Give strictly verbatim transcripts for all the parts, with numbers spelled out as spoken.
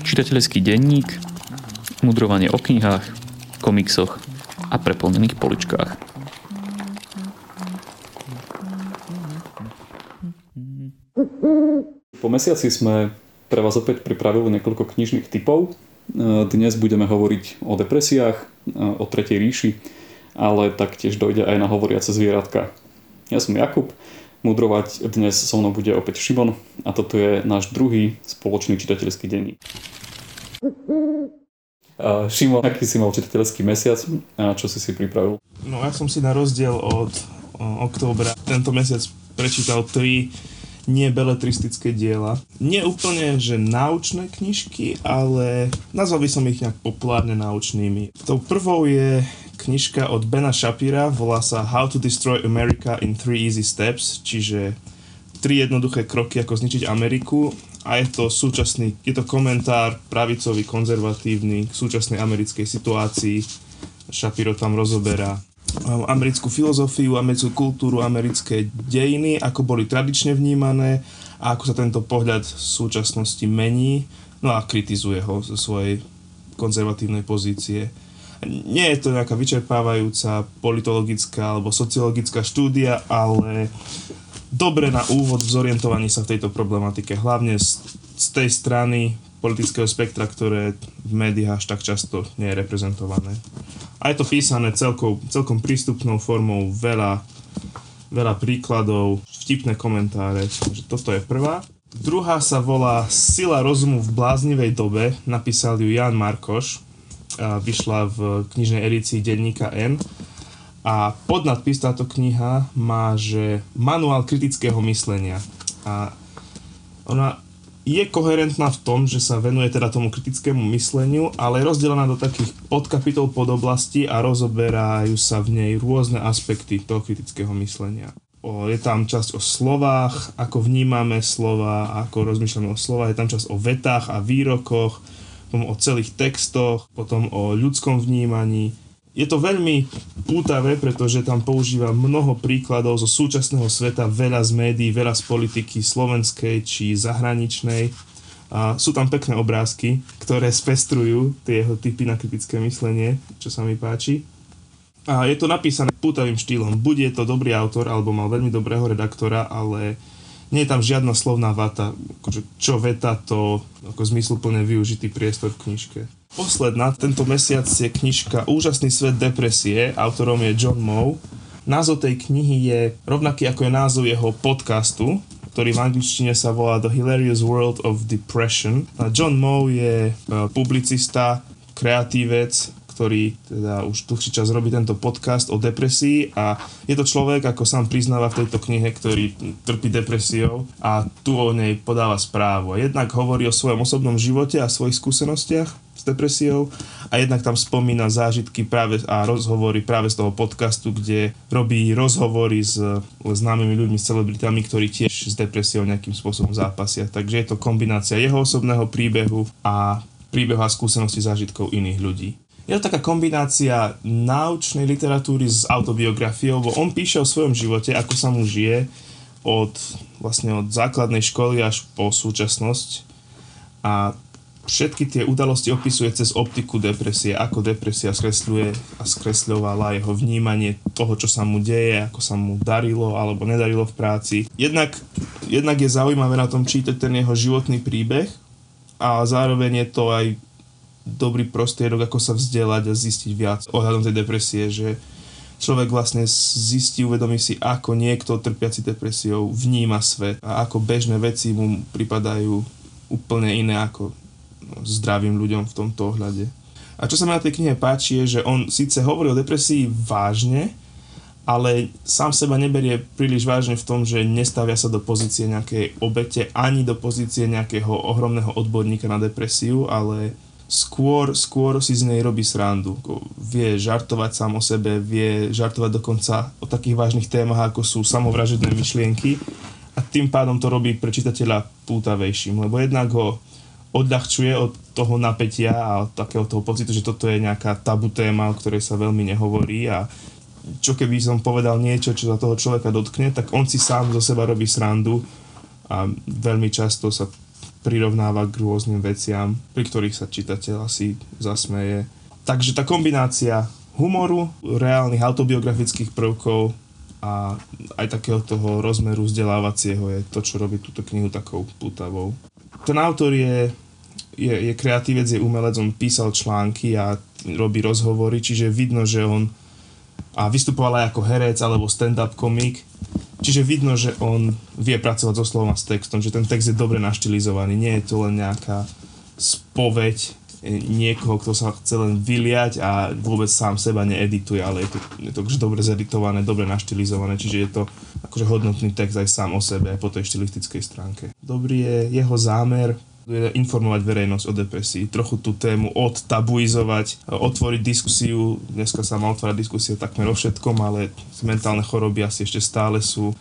Čitateľský denník, mudrovanie o knihách, komiksoch a preplnených poličkách. Po mesiaci sme pre vás opäť pripravili niekoľko knižných typov. Dnes budeme hovoriť o depresiách, o Tretej ríši, ale taktiež dojde aj na hovoriace zvieratka. Ja som Jakub. Mudrovať dnes so mnou bude opäť Šimon a toto je náš druhý spoločný čitateľský denník. Uh, Šimon, aký si mal čitateľský mesiac a čo si si pripravil? No ja som si na rozdiel od o, októbra tento mesiac prečítal tri nebeletristické diela. Nie úplne, že naučné knižky, ale nazval by som ich nejak populárne naučnými. Tou prvou je knižka od Bena Shapira, volá sa How to Destroy America in three Easy Steps, čiže tri jednoduché kroky, ako zničiť Ameriku, a je to súčasný, je to komentár pravicový, konzervatívny k súčasnej americkej situácii. Shapiro tam rozoberá americkú filozofiu, americkú kultúru, americké dejiny, ako boli tradične vnímané a ako sa tento pohľad v súčasnosti mení, no a kritizuje ho zo svojej konzervatívnej pozície. Nie je to nejaká vyčerpávajúca politologická alebo sociologická štúdia, ale dobre na úvod v zorientovaní sa v tejto problematike, hlavne z, z tej strany politického spektra, ktoré v médiách až tak často nie je reprezentované. A je to písané celkom, celkom prístupnou formou, veľa, veľa príkladov, vtipné komentáre, takže toto je prvá. Druhá sa volá Sila rozumu v bláznivej dobe, napísal ju Jan Markoš. Vyšla v knižnej edícii Denníka N a podnadpis táto kniha má, že manuál kritického myslenia, a ona je koherentná v tom, že sa venuje teda tomu kritickému mysleniu, ale je rozdelená do takých podkapitol, podoblastí a rozoberajú sa v nej rôzne aspekty toho kritického myslenia. O, je tam časť o slovách, ako vnímame slova, ako rozmýšľame o slovách, je tam časť o vetách a výrokoch, potom o celých textoch, potom o ľudskom vnímaní. Je to veľmi pútavé, pretože tam používa mnoho príkladov zo súčasného sveta, veľa z médií, veľa z politiky slovenskej či zahraničnej. A sú tam pekné obrázky, ktoré spestrujú tie jeho typy na kritické myslenie, čo sa mi páči. A je to napísané pútavým štýlom. Buď je to dobrý autor, alebo mal veľmi dobrého redaktora, ale nie je tam žiadna slovná vata, čo veta to, ako zmysluplne využitý priestor v knižke. Posledná, tento mesiac je knižka Úžasný svet depresie, autorom je John Moe. Názov tej knihy je rovnaký ako je názov jeho podcastu, ktorý v angličtine sa volá The Hilarious World of Depression. A John Moe je publicista, kreatívec, ktorý teda už dlhší čas robí tento podcast o depresii, a je to človek, ako sám priznáva v tejto knihe, ktorý trpí depresiou a tu o nej podáva správu. Jednak hovorí o svojom osobnom živote a svojich skúsenostiach s depresiou a jednak tam spomína zážitky práve a rozhovory práve z toho podcastu, kde robí rozhovory s známymi ľuďmi, s celebritami, ktorí tiež s depresiou nejakým spôsobom zápasia. Takže je to kombinácia jeho osobného príbehu a príbehu a skúsenosti zážitkov iných ľudí. Je to taká kombinácia náučnej literatúry s autobiografiou, bo on píše o svojom živote, ako sa mu žije od, vlastne od základnej školy až po súčasnosť, a všetky tie udalosti opisuje cez optiku depresie, ako depresia skresľuje a skresľovala jeho vnímanie toho, čo sa mu deje, ako sa mu darilo alebo nedarilo v práci. Jednak, jednak je zaujímavé na tom čítať ten jeho životný príbeh a zároveň je to aj dobrý prostriedok, ako sa vzdelať a zistiť viac ohľadom tej depresie, že človek vlastne zistí, uvedomí si, ako niekto trpiaci depresiou vníma svet a ako bežné veci mu pripadajú úplne iné ako zdravým ľuďom v tomto ohľade. A čo sa mi na tej knihe páči je, že on síce hovorí o depresii vážne, ale sám seba neberie príliš vážne v tom, že nestavia sa do pozície nejakej obete ani do pozície nejakého ohromného odborníka na depresiu, ale Skôr, skôr si z nej robí srandu. Vie žartovať sám o sebe, vie žartovať dokonca o takých vážnych témach, ako sú samovražedné myšlienky, a tým pádom to robí pre čitateľa pútavejším, lebo jednak ho odľahčuje od toho napätia a od takého toho pocitu, že toto je nejaká tabu téma, o ktorej sa veľmi nehovorí, a čo keby som povedal niečo, čo sa toho človeka dotkne, tak on si sám zo seba robí srandu a veľmi často sa prirovnáva k rôznym veciam, pri ktorých sa čitateľ asi zasmeje. Takže tá kombinácia humoru, reálnych autobiografických prvkov a aj takého toho rozmeru vzdelávacieho je to, čo robí túto knihu takou pútavou. Ten autor je, je, je kreatívec, je umelec, on písal články a robí rozhovory, čiže vidno, že on a vystupoval aj ako herec alebo stand-up komik, čiže vidno, že on vie pracovať so slovom a s textom, že ten text je dobre naštilizovaný, nie je to len nejaká spoveď niekoho, kto sa chce len vyliať a vôbec sám seba needituje, ale je to, je to dobre zeditované, dobre naštilizované, čiže je to akože hodnotný text aj sám o sebe, aj po tej štilistickej stránke. Dobrý je jeho zámer informovať verejnosť o depresii, trochu tú tému odtabuizovať, otvoriť diskusiu, dneska sa má otvárať diskusiu takmer o všetkom, ale mentálne choroby asi ešte stále sú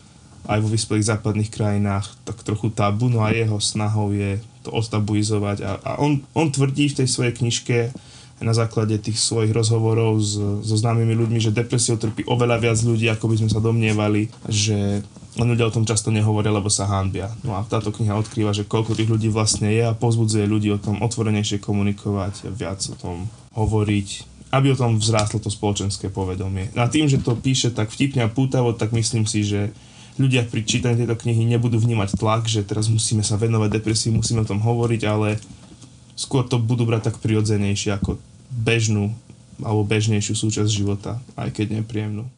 aj vo vyspelých západných krajinách tak trochu tabu, no a jeho snahou je to odtabuizovať a, a on, on tvrdí v tej svojej knižke na základe tých svojich rozhovorov s, so známymi ľuďmi, že depresiou trpí oveľa viac ľudí, ako by sme sa domnievali, že len ľudia o tom často nehovoria, lebo sa hanbia. No a táto kniha odkrýva, že koľko tých ľudí vlastne je a povzbudzuje ľudí o tom otvorenejšie komunikovať, viac o tom hovoriť, aby o tom vzrástlo to spoločenské povedomie. A tým, že to píše tak vtipne a pútavo, tak myslím si, že ľudia pri čítaní tejto knihy nebudú vnímať tlak, že teraz musíme sa venovať depresii, musíme o tom hovoriť, ale skôr to budú brať tak prirodzenejšie ako bežnú alebo bežnejšiu súčasť života, aj keď nepríjemnú.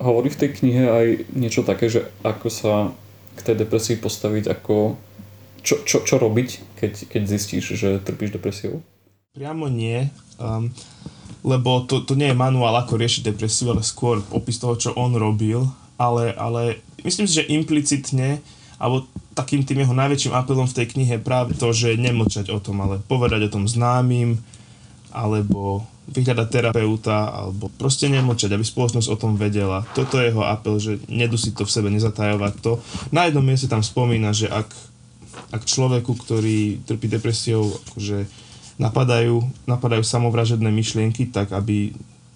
Hovorí v tej knihe aj niečo také, že ako sa k tej depresii postaviť, ako čo, čo, čo robiť, keď, keď zistíš, že trpíš depresiou? Priamo nie. Um, lebo to, to nie je manuál, ako riešiť depresiu, ale skôr opis toho, čo on robil. Ale, ale myslím si, že implicitne, alebo takým tým jeho najväčším apelom v tej knihe je práve to, že nemlčať o tom, ale povedať o tom známym, alebo vyhľadať terapeuta, alebo proste nemlčať, aby spoločnosť o tom vedela. Toto je jeho apel, že nedusiť to v sebe, nezatajovať to. Na jednom mieste tam spomína, že ak, ak človeku, ktorý trpí depresiou, akože napadajú, napadajú samovražedné myšlienky, tak aby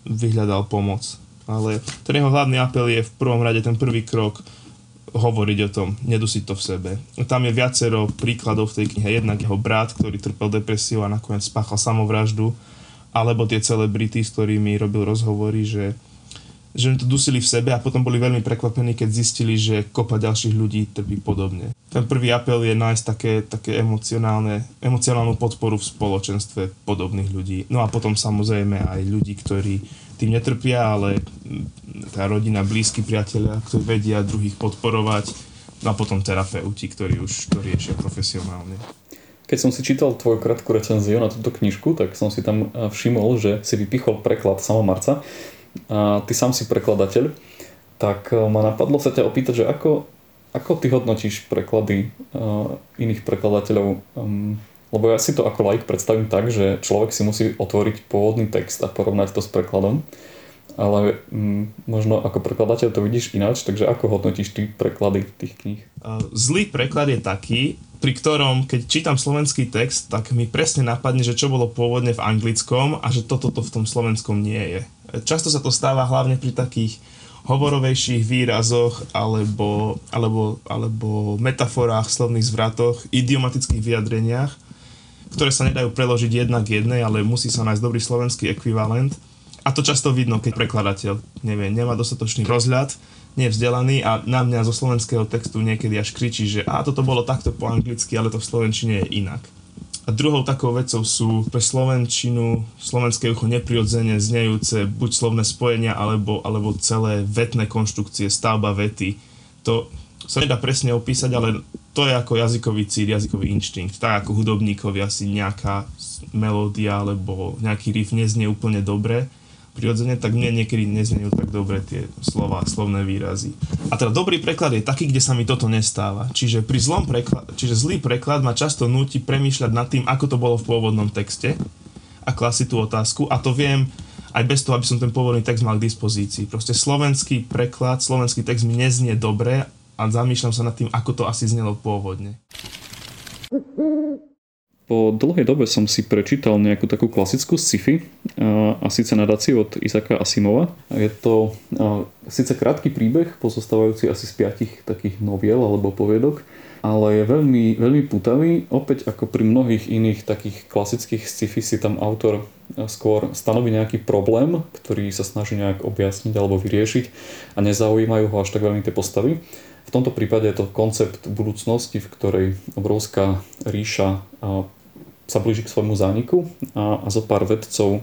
vyhľadal pomoc. Ale ten jeho hlavný apel je v prvom rade ten prvý krok hovoriť o tom, nedusiť to v sebe. Tam je viacero príkladov v tej knihe. Jednak jeho brat, ktorý trpel depresiu a nakoniec spáchal samovraždu, alebo tie celebrity, s ktorými robil rozhovory, že, že oni to dusili v sebe a potom boli veľmi prekvapení, keď zistili, že kopa ďalších ľudí trpí podobne. Ten prvý apel je nájsť také, také emocionálne, emocionálnu podporu v spoločenstve podobných ľudí. No a potom samozrejme aj ľudí, ktorí tým netrpia, ale tá rodina, blízky priatelia, ktorí vedia druhých podporovať, no a potom terapeuti, ktorí už to riešia profesionálne. Keď som si čítal tvoju krátku recenziu na túto knižku, tak som si tam všimol, že si vypichol preklad Sama Marca a ty sám si prekladateľ, tak ma napadlo sa ťa opýtať, že ako, ako ty hodnotíš preklady uh, iných prekladateľov? Um, Lebo ja si to ako laik predstavím tak, že človek si musí otvoriť pôvodný text a porovnať to s prekladom. Ale mm, možno ako prekladateľ to vidíš ináč, takže ako hodnotíš ty preklady tých kníh? Zlý preklad je taký, pri ktorom, keď čítam slovenský text, tak mi presne napadne, že čo bolo pôvodne v anglickom a že toto to v tom slovenskom nie je. Často sa to stáva hlavne pri takých hovorovejších výrazoch alebo, alebo, alebo metaforách, slovných zvratoch, idiomatických vyjadreniach, ktoré sa nedajú preložiť jedna k jednej, ale musí sa nájsť dobrý slovenský ekvivalent. A to často vidno, keď prekladateľ neviem, nemá dostatočný rozhľad, nie je vzdelaný a na mňa zo slovenského textu niekedy až kričí, že a toto bolo takto po anglicky, ale to v slovenčine je inak. A druhou takou vecou sú pre slovenčinu, slovenské ucho neprirodzene znejúce buď slovné spojenia, alebo, alebo celé vetné konštrukcie, stavba vety. To sa nedá presne opísať, ale to je ako jazykový cíl, jazykový inštinkt. Tak ako hudobníkovi asi nejaká melódia alebo nejaký riff neznie úplne dobre prirodzene, tak mne niekedy neznejú tak dobre tie slova, slovné výrazy. A teda dobrý preklad je taký, kde sa mi toto nestáva. Čiže, pri zlom preklad, čiže zlý preklad ma často núti premýšľať nad tým, ako to bolo v pôvodnom texte a klasiť tú otázku. A to viem aj bez toho, aby som ten pôvodný text mal k dispozícii. Proste slovenský preklad, slovenský text mi neznie dobre a zamýšľam sa nad tým, ako to asi znelo pôvodne. Po dlhej dobe som si prečítal nejakú takú klasickú sci-fi, a síce Nadáciu od Isaaca Asimova. Je to síce krátky príbeh, pozostávajúci asi z piatich takých noviel alebo poviedok, ale je veľmi, veľmi pútavý. Opäť ako pri mnohých iných takých klasických sci-fi si tam autor skôr stanoví nejaký problém, ktorý sa snaží nejak objasniť alebo vyriešiť a nezaujímajú ho až tak veľmi tie postavy. V tomto prípade je to koncept budúcnosti, v ktorej obrovská ríša sa blíži k svojmu zániku a, a zo pár vedcov a,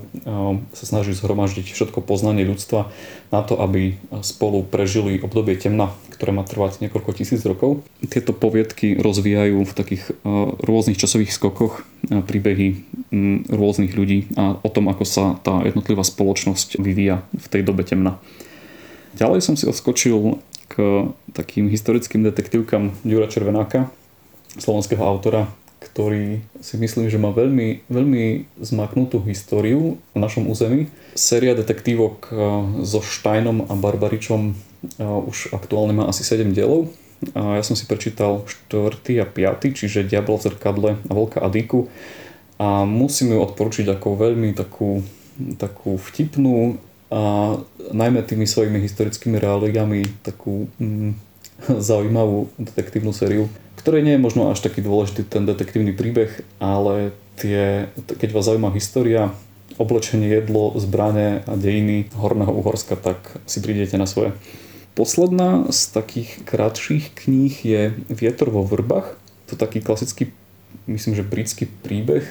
sa snaží zhromaždiť všetko poznanie ľudstva na to, aby spolu prežili obdobie temna, ktoré má trvať niekoľko tisíc rokov. Tieto poviedky rozvíjajú v takých a, rôznych časových skokoch a, príbehy m, rôznych ľudí a o tom, ako sa tá jednotlivá spoločnosť vyvíja v tej dobe temna. Ďalej som si odskočil k takým historickým detektívkam Ďura Červenáka, slovenského autora, ktorý si myslím, že má veľmi, veľmi zmaknutú históriu v našom území. Séria detektívok so Štajnom a Barbaričom už aktuálne má asi sedem dielov. A ja som si prečítal štvrtý a piaty, čiže Diablo v zrkadle a Veľká adíku. A musím ju odporučiť ako veľmi takú, takú vtipnú a najmä tými svojimi historickými reáliami takú mm, zaujímavú detektívnu sériu, ktoré nie je možno až taký dôležitý ten detektívny príbeh, ale tie, keď vás zaujíma história, oblečenie, jedlo, zbrane a dejiny Horného Uhorska, tak si prídete na svoje. Posledná z takých krátších kníh je Vietor vo Vrbach. To je taký klasický, myslím, že britský príbeh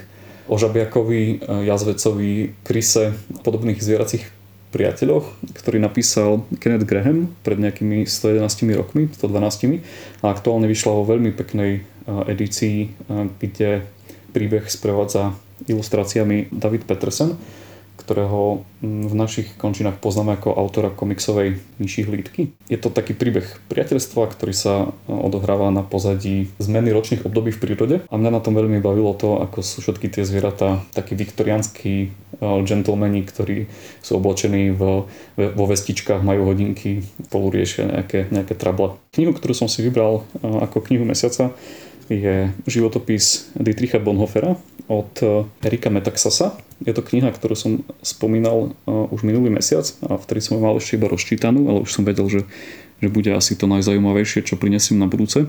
o žabiakovi, jazvecovi, kryse a podobných zvieracích priateľoch, ktorý napísal Kenneth Graham pred nejakými sto jedenásť rokmi, sto dvanásť, a aktuálne vyšla vo veľmi peknej edícii, kde príbeh sprevádza ilustráciami David Petersen, ktorého v našich končinách poznáme ako autora komiksovej Myší hlídky. Je to taký príbeh priateľstva, ktorý sa odohráva na pozadí zmeny ročných období v prírode. A mňa na tom veľmi bavilo to, ako sú všetky tie zvieratá takí viktoriánsky gentlemani, ktorí sú oblečení v, vo vestičkách, majú hodinky, spolu riešia nejaké, nejaké trable. Knihu, ktorú som si vybral ako knihu mesiaca, je životopis Dietricha Bonhoeffera od Erika Metaxasa. Je to kniha, ktorú som spomínal už minulý mesiac a vtedy som ju mal ešte iba rozčítanú, ale už som vedel, že, že bude asi to najzaujímavejšie, čo prinesiem na budúce.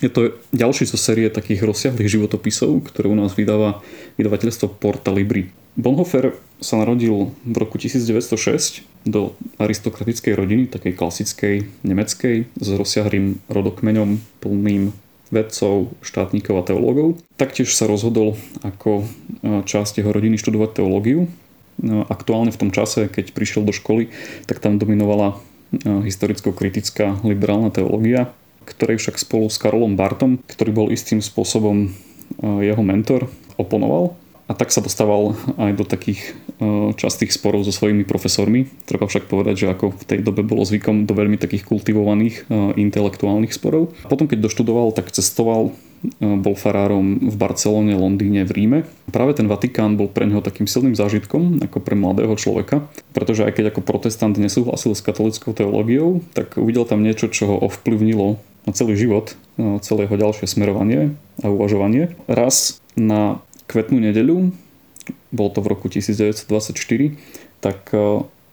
Je to ďalší zo série takých rozsiahlých životopisov, ktoré u nás vydáva vydavateľstvo Porta Libri. Bonhoeffer sa narodil v roku devätnásť nula šesť do aristokratickej rodiny, takej klasickej nemeckej, s rozsiahlým rodokmeňom plným vedcov, štátnikov a teológov. Taktiež sa rozhodol ako časť jeho rodiny študovať teológiu. Aktuálne v tom čase, keď prišiel do školy, tak tam dominovala historicko-kritická liberálna teológia, ktorej však spolu s Karolom Bartom, ktorý bol istým spôsobom jeho mentor, oponoval. A tak sa dostával aj do takých častých sporov so svojimi profesormi. Treba však povedať, že ako v tej dobe bolo zvykom, do veľmi takých kultivovaných intelektuálnych sporov. Potom, keď doštudoval, tak cestoval. Bol farárom v Barcelone, Londýne, v Ríme. Práve ten Vatikán bol pre neho takým silným zážitkom, ako pre mladého človeka, pretože aj keď ako protestant nesúhlasil s katolickou teológiou, tak uvidel tam niečo, čo ho ovplyvnilo na celý život, na celé jeho ďalšie smerovanie a uvažovanie. Raz na Kvetnú nedeľu, bolo to v roku devätnásť dvadsaťštyri, tak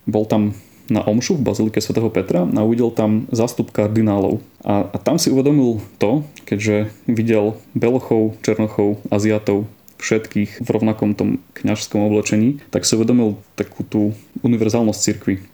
bol tam na omšu v bazilike svätého Petra a uvidel tam zástup kardinálov. A, a tam si uvedomil to, keďže videl belochov, černochov, aziatov, všetkých v rovnakom tom kňažskom oblečení, tak si uvedomil takú tú univerzálnosť cirkvi.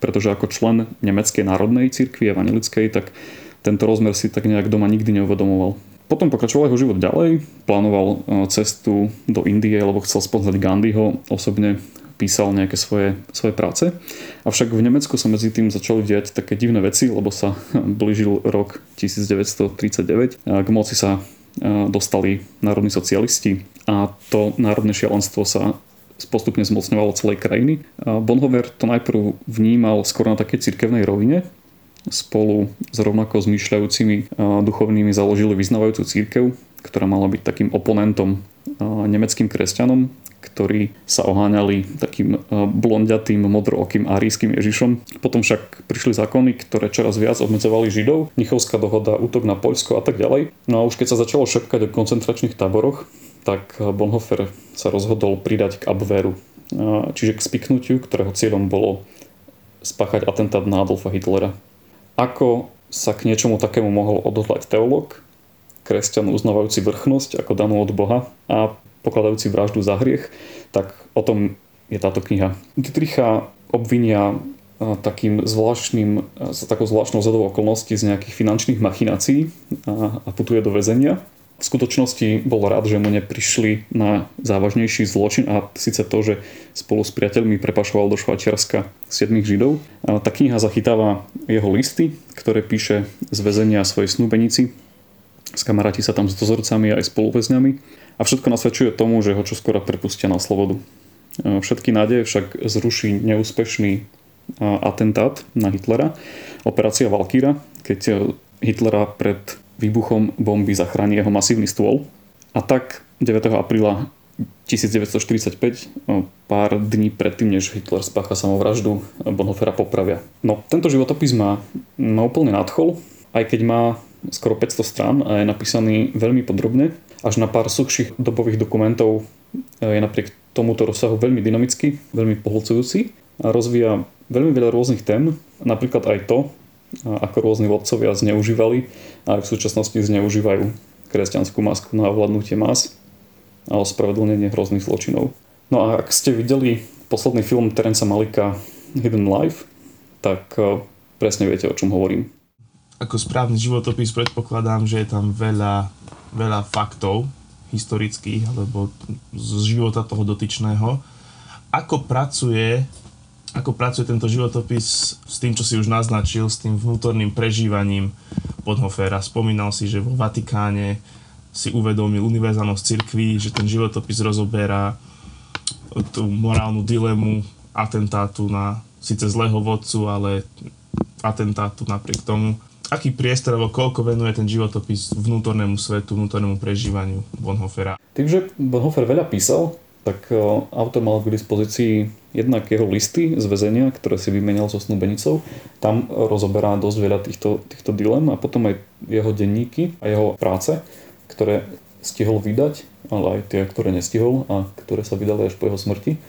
Pretože ako člen nemeckej národnej cirkvi, evanjelickej, tak tento rozmer si tak nejak doma nikdy neuvedomoval. Potom pokračoval jeho život ďalej, plánoval cestu do Indie, lebo chcel spoznať Gandhiho, osobne písal nejaké svoje, svoje práce. Avšak v Nemecku sa medzi tým začali diať také divné veci, lebo sa blížil rok devätnásť tridsaťdeväť. K moci sa dostali národní socialisti a to národné šialenstvo sa postupne zmocňovalo celej krajiny. Bonhoeffer to najprv vnímal skôr na takej cirkevnej rovine, spolu s rovnako zmýšľajúcimi duchovnými založili vyznávajúcu cirkev, ktorá mala byť takým oponentom nemeckým kresťanom, ktorí sa oháňali takým blondiatým, modrookým árijským Ježišom. Potom však prišli zákony, ktoré čoraz viac obmedzovali Židov, Mnichovská dohoda, útok na Poľsko a tak ďalej. No a už keď sa začalo šepkať o koncentračných táboroch, tak Bonhoeffer sa rozhodol pridať k Abwehru, čiže k spiknutiu, ktorého cieľom bolo spáchať atentát na Adolfa Hitlera. Ako sa k niečomu takému mohol odhodlať teológ, kresťan uznávajúci vrchnosť ako danú od Boha a pokladajúci vraždu za hriech, tak o tom je táto kniha. Dietricha obvinia takým zvláštnym, takou zvláštnou zhodou okolností z nejakých finančných machinácií a, a putuje do väzenia. V skutočnosti bol rád, že mu neprišli na závažnejší zločin, a síce to, že spolu s priateľmi prepašoval do Švajčiarska siedmich Židov. A tá kniha zachytáva jeho listy, ktoré píše z väzenia svojej snúbenici. Skamaráti sa tam s dozorcami a aj spoluväzňami. A všetko nasvedčuje tomu, že ho čoskoro prepustia na slobodu. Všetky nádeje však zruší neúspešný atentát na Hitlera, Operácia Valkyra, keď Hitlera pred výbuchom bomby zachrání jeho masívny stôl. A tak deviateho apríla devätnásťstoštyridsaťpäť, pár dní predtým, než Hitler spácha samovraždu, Bonhoeffera popravia. No, tento životopis má, má úplne nadchol, aj keď má skoro päťsto strán a je napísaný veľmi podrobne. Až na pár suchších dobových dokumentov je napriek tomuto rozsahu veľmi dynamický, veľmi pohľcujúci a rozvíja veľmi veľa rôznych tém, napríklad aj to, ako rôzni vodcovia zneužívali a aj v súčasnosti zneužívajú kresťanskú masku na ovládnutie más a ospravedlnenie hrozných zločinov. No a ak ste videli posledný film Terenca Malika Hidden Life, tak presne viete, o čom hovorím. Ako správny životopis predpokladám, že je tam veľa veľa faktov historických alebo z života toho dotyčného. Ako pracuje, ako pracuje tento životopis s tým, čo si už naznačil, s tým vnútorným prežívaním Bonhoeffera? Spomínal si, že vo Vatikáne si uvedomil univerzálnosť cirkvi, že ten životopis rozoberá tú morálnu dilemu atentátu na síce zlého vodcu, ale atentátu napriek tomu. Aký priestor, alebo koľko venuje ten životopis vnútornému svetu, vnútornému prežívaniu Bonhoeffera? Tým, že Bonhoeffer veľa písal, tak autor mal k dispozícii jednak jeho listy z väzenia, ktoré si vymenil so snúbenicou. Tam rozoberá dosť veľa týchto, týchto dilem, a potom aj jeho denníky a jeho práce, ktoré stihol vydať, ale aj tie, ktoré nestihol a ktoré sa vydali až po jeho smrti.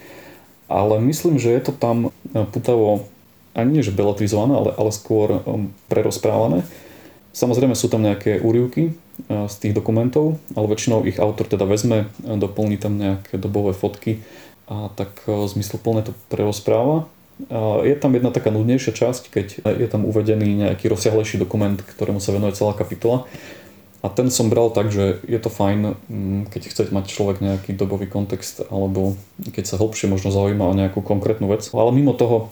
Ale myslím, že je to tam putavo ani nie, že beletrizované, ale, ale skôr prerozprávané. Samozrejme sú tam nejaké úryvky z tých dokumentov, ale väčšinou ich autor teda vezme, doplní tam nejaké dobové fotky a tak zmysluplne to prerozpráva. Je tam jedna taká nudnejšia časť, keď je tam uvedený nejaký rozsiahlejší dokument, ktorému sa venuje celá kapitola. A ten som bral tak, že je to fajn, keď chce mať človek nejaký dobový kontext alebo keď sa hlbšie možno zaujíma o nejakú konkrétnu vec. Ale mimo toho,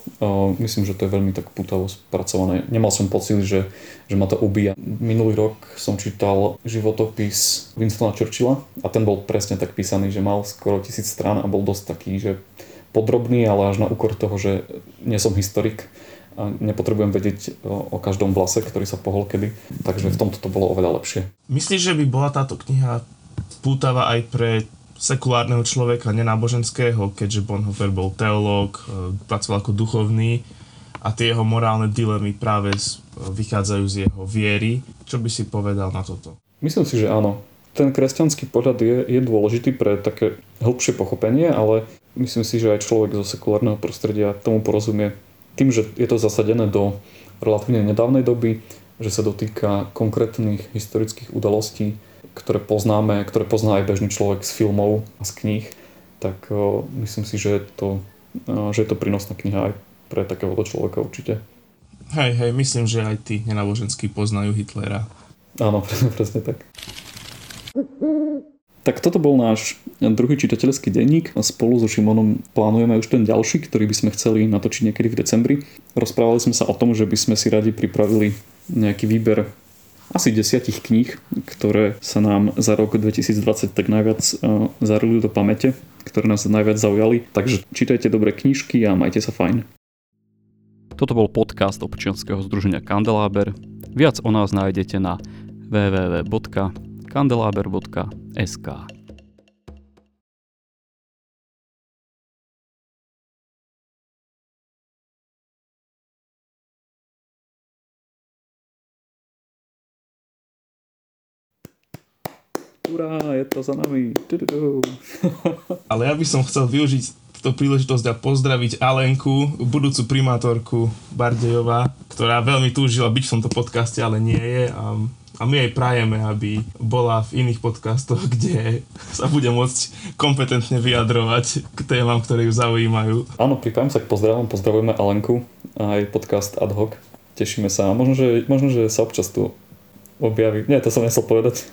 myslím, že to je veľmi tak pútavo spracované. Nemal som pocit, že, že ma to ubíja. Minulý rok som čítal životopis Winstona Churchilla a ten bol presne tak písaný, že mal skoro tisíc strán a bol dosť taký, že podrobný, ale až na úkor toho, že nie som historik a nepotrebujem vedieť o každom vlase, ktorý sa pohol kedy. Takže v tomto to bolo oveľa lepšie. Myslíš, že by bola táto kniha pútava aj pre sekulárneho človeka, nenáboženského, keďže Bonhoeffer bol teológ, pracoval ako duchovný a tie jeho morálne dilemy práve vychádzajú z jeho viery? Čo by si povedal na toto? Myslím si, že áno. Ten kresťanský pohľad je, je dôležitý pre také hlbšie pochopenie, ale myslím si, že aj človek zo sekulárneho prostredia tomu porozumie. Tým, že je to zasadené do relatívne nedávnej doby, že sa dotýka konkrétnych historických udalostí, ktoré poznáme, ktoré pozná aj bežný človek z filmov a z kníh, tak uh, myslím si, že je to, uh, že je to prínosná kniha aj pre takéhoto človeka určite. Hej, hej, myslím, že aj tí nenáboženskí poznajú Hitlera. Áno, presne tak. Tak toto bol náš druhý čitateľský denník. Spolu so Šimonom plánujeme už ten ďalší, ktorý by sme chceli natočiť niekedy v decembri. Rozprávali sme sa o tom, že by sme si radi pripravili nejaký výber asi desiatich kníh, ktoré sa nám za rok dvetisícdvadsať tak najviac zarili do pamäte, ktoré nás najviac zaujali. Takže čítajte dobré knižky a majte sa fajn. Toto bol podcast občianskeho združenia Kandelaber. Viac o nás nájdete na w w w bodka kandelaber bodka es ká. Urá, je to za nami. Ale ja by som chcel využiť túto príležitosť a pozdraviť Alenku, budúcu primátorku Bardejova, ktorá veľmi túžila byť v tomto podcaste, ale nie je. A A my aj prajeme, aby bola v iných podcastoch, kde sa bude môcť kompetentne vyjadrovať k témam, ktoré ju zaujímajú. Áno, pripájam sa k pozdravom, pozdravujeme Alenku a aj podcast Ad hoc. Tešíme sa a možno, že, možno, že sa občas tu objaví. Nie, to som nesel povedať.